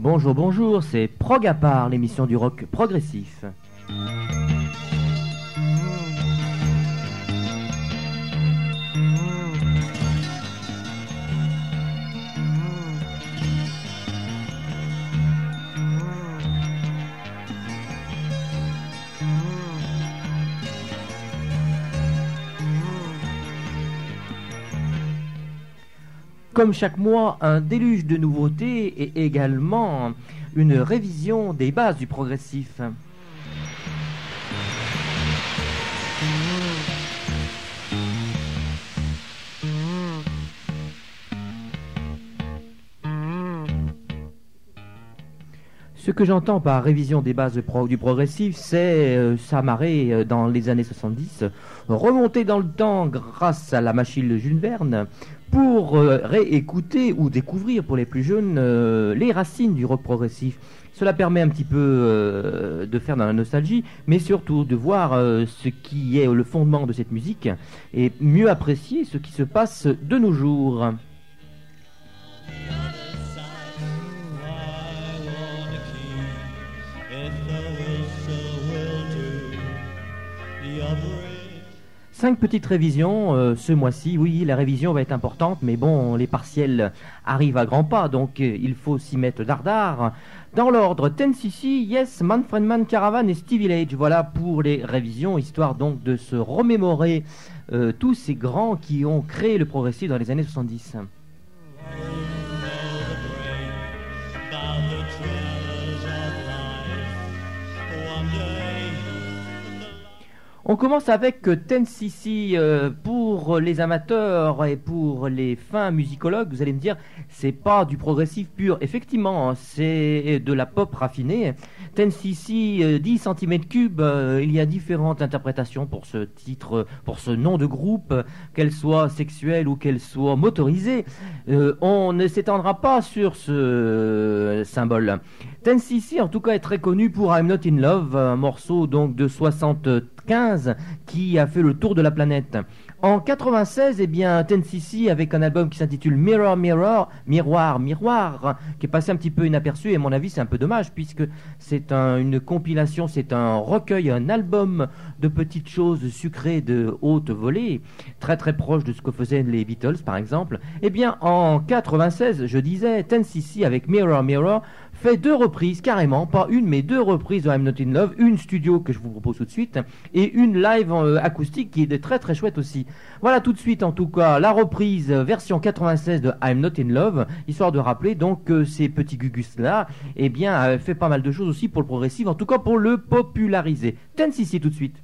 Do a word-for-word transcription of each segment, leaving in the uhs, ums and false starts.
Bonjour, bonjour, c'est Prog à part, l'émission du rock progressif. Comme chaque mois, un déluge de nouveautés et également une révision des bases du progressif. Ce que j'entends par révision des bases du progressif, c'est euh, s'amarrer dans les années soixante-dix, remonter dans le temps grâce à la machine de Jules Verne, pour euh, réécouter ou découvrir pour les plus jeunes euh, les racines du rock progressif. Cela permet un petit peu euh, de faire de la nostalgie, mais surtout de voir euh, ce qui est le fondement de cette musique et mieux apprécier ce qui se passe de nos jours. Cinq petites révisions euh, ce mois-ci. Oui, la révision va être importante, mais bon, les partiels arrivent à grands pas, donc euh, il faut s'y mettre dardard. Dans l'ordre, ten C C, Yes, Manfred Mann, Caravan et Stevie Village. Voilà pour les révisions, histoire donc de se remémorer euh, tous ces grands qui ont créé le progressif dans les années soixante-dix. On commence avec ten C C euh, pour les amateurs et pour les fins musicologues. Vous allez me dire, c'est pas du progressif pur. Effectivement, c'est de la pop raffinée. ten C C, euh, dix centimètres cubes, euh, il y a différentes interprétations pour ce titre, pour ce nom de groupe, qu'elle soit sexuelle ou qu'elle soit motorisée. Euh, on ne s'étendra pas sur ce euh, symbole. ten C C, en tout cas, est très connu pour I'm Not In Love, un morceau donc de soixante-quinze qui a fait le tour de la planète. En quatre-vingt-seize, eh bien, ten C C avec un album qui s'intitule Mirror Mirror, Miroir Miroir, qui est passé un petit peu inaperçu, et à mon avis c'est un peu dommage puisque c'est un, une compilation, c'est un recueil, un album de petites choses sucrées de haute volée, très très proche de ce que faisaient les Beatles par exemple. Eh bien, en quatre-vingt-seize, je disais, ten C C avec Mirror Mirror fait deux reprises carrément, pas une mais deux reprises de I'm Not In Love, une studio que je vous propose tout de suite et une live euh, acoustique qui est très très chouette aussi. Voilà tout de suite en tout cas la reprise version quatre-vingt-seize de I'm Not In Love, histoire de rappeler donc que ces petits gugus là, eh bien euh, fait pas mal de choses aussi pour le progressif, en tout cas pour le populariser. ten C C tout de suite.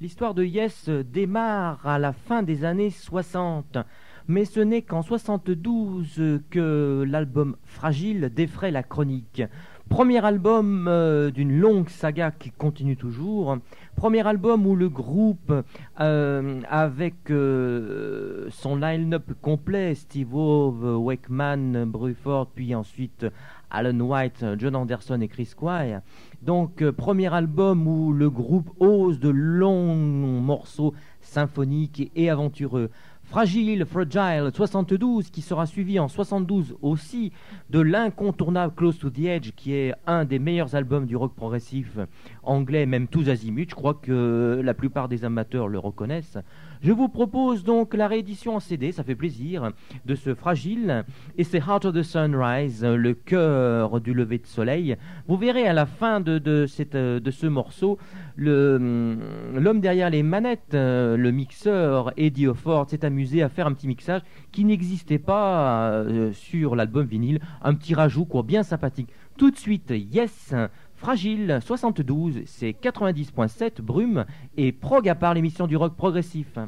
L'histoire de Yes démarre à la fin des années soixante, mais ce n'est qu'en soixante-douze que l'album Fragile défraie la chronique. Premier album euh, d'une longue saga qui continue toujours. Premier album où le groupe, euh, avec euh, son line-up complet, Steve Howe, Wakeman, Bruford, puis ensuite Alan White, John Anderson et Chris Squire. Donc, euh, premier album où le groupe ose de longs morceaux symphoniques et aventureux. Fragile, Fragile, soixante-douze, qui sera suivi en soixante-douze aussi de l'incontournable Close to the Edge, qui est un des meilleurs albums du rock progressif anglais, même tous azimuts. Je crois que la plupart des amateurs le reconnaissent. Je vous propose donc la réédition en C D, ça fait plaisir, de ce Fragile, et c'est Heart of the Sunrise, le cœur du lever de soleil. Vous verrez à la fin de, de, cette, de ce morceau, le, l'homme derrière les manettes, le mixeur Eddy Offord, s'est amusé à faire un petit mixage qui n'existait pas euh, sur l'album vinyle, un petit rajout quoi, bien sympathique. Tout de suite, Yes, Fragile, soixante-douze, c'est quatre-vingt-dix point sept, Brume, et Prog à part, l'émission du rock progressif.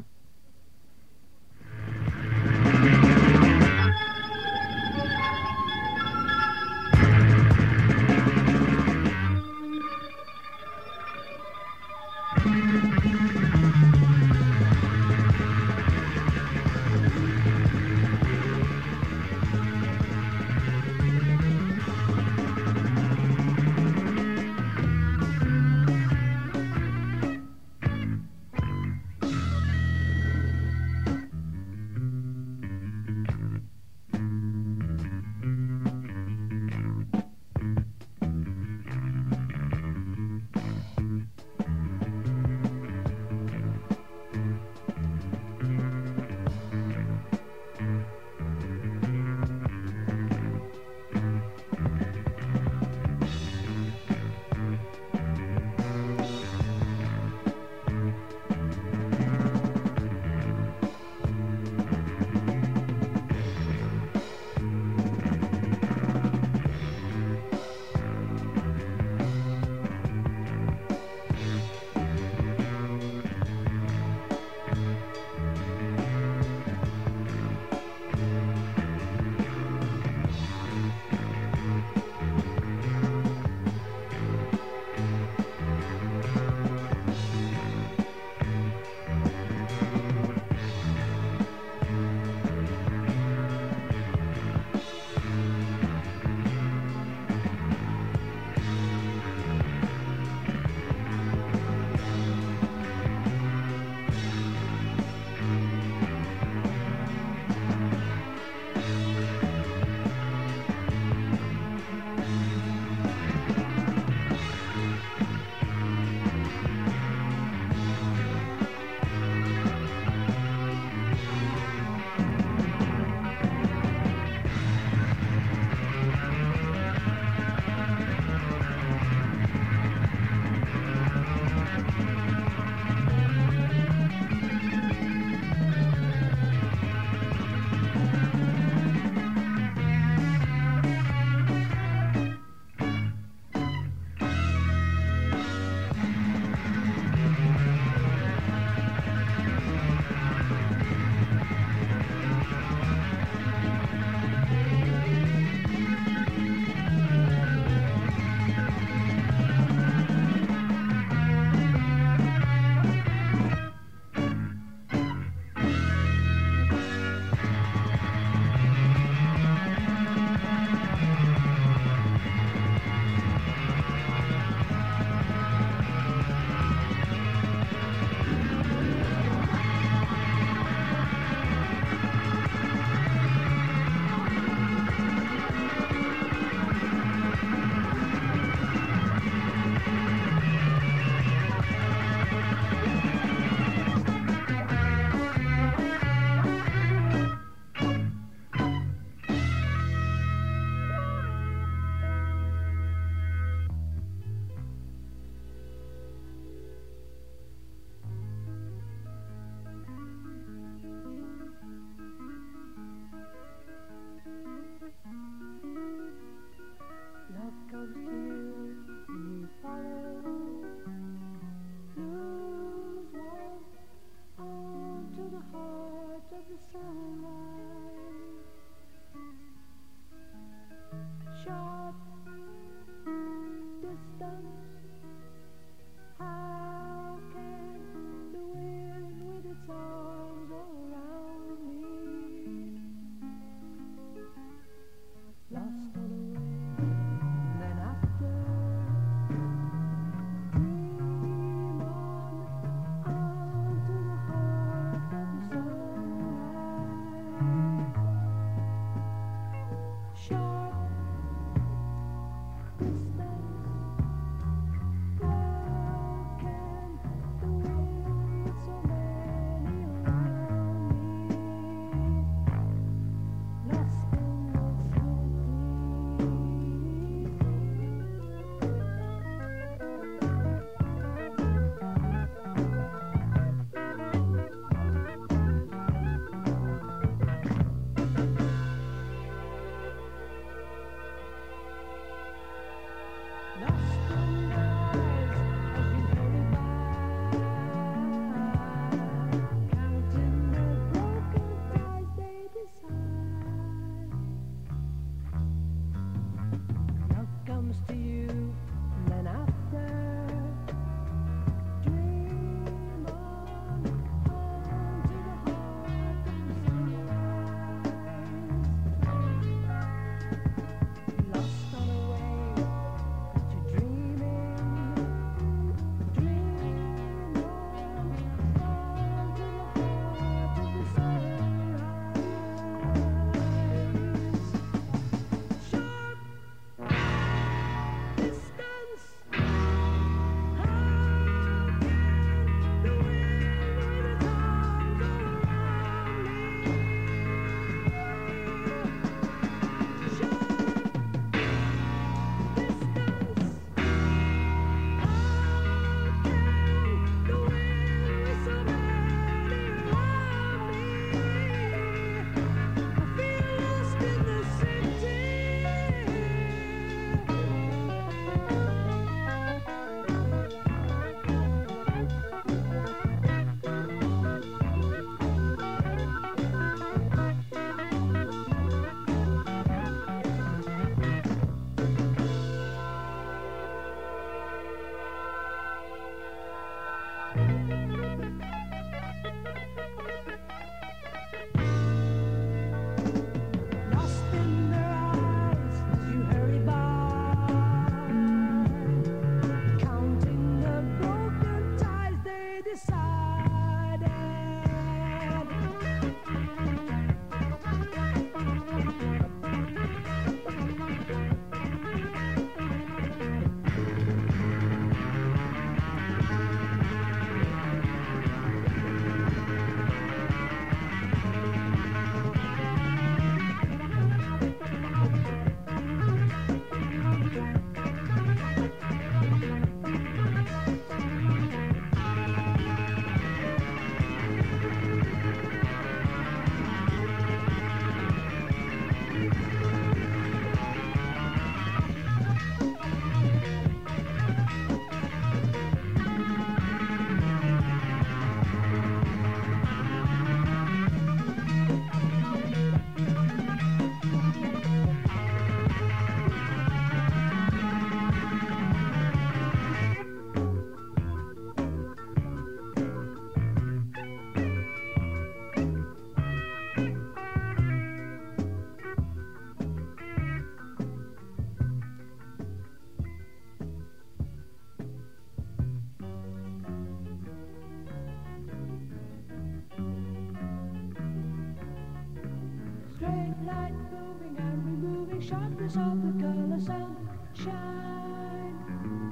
sharpness of the color sunshine,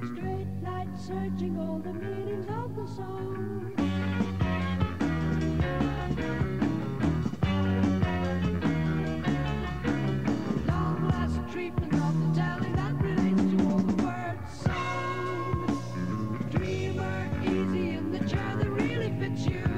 straight light searching all the meanings of the song. You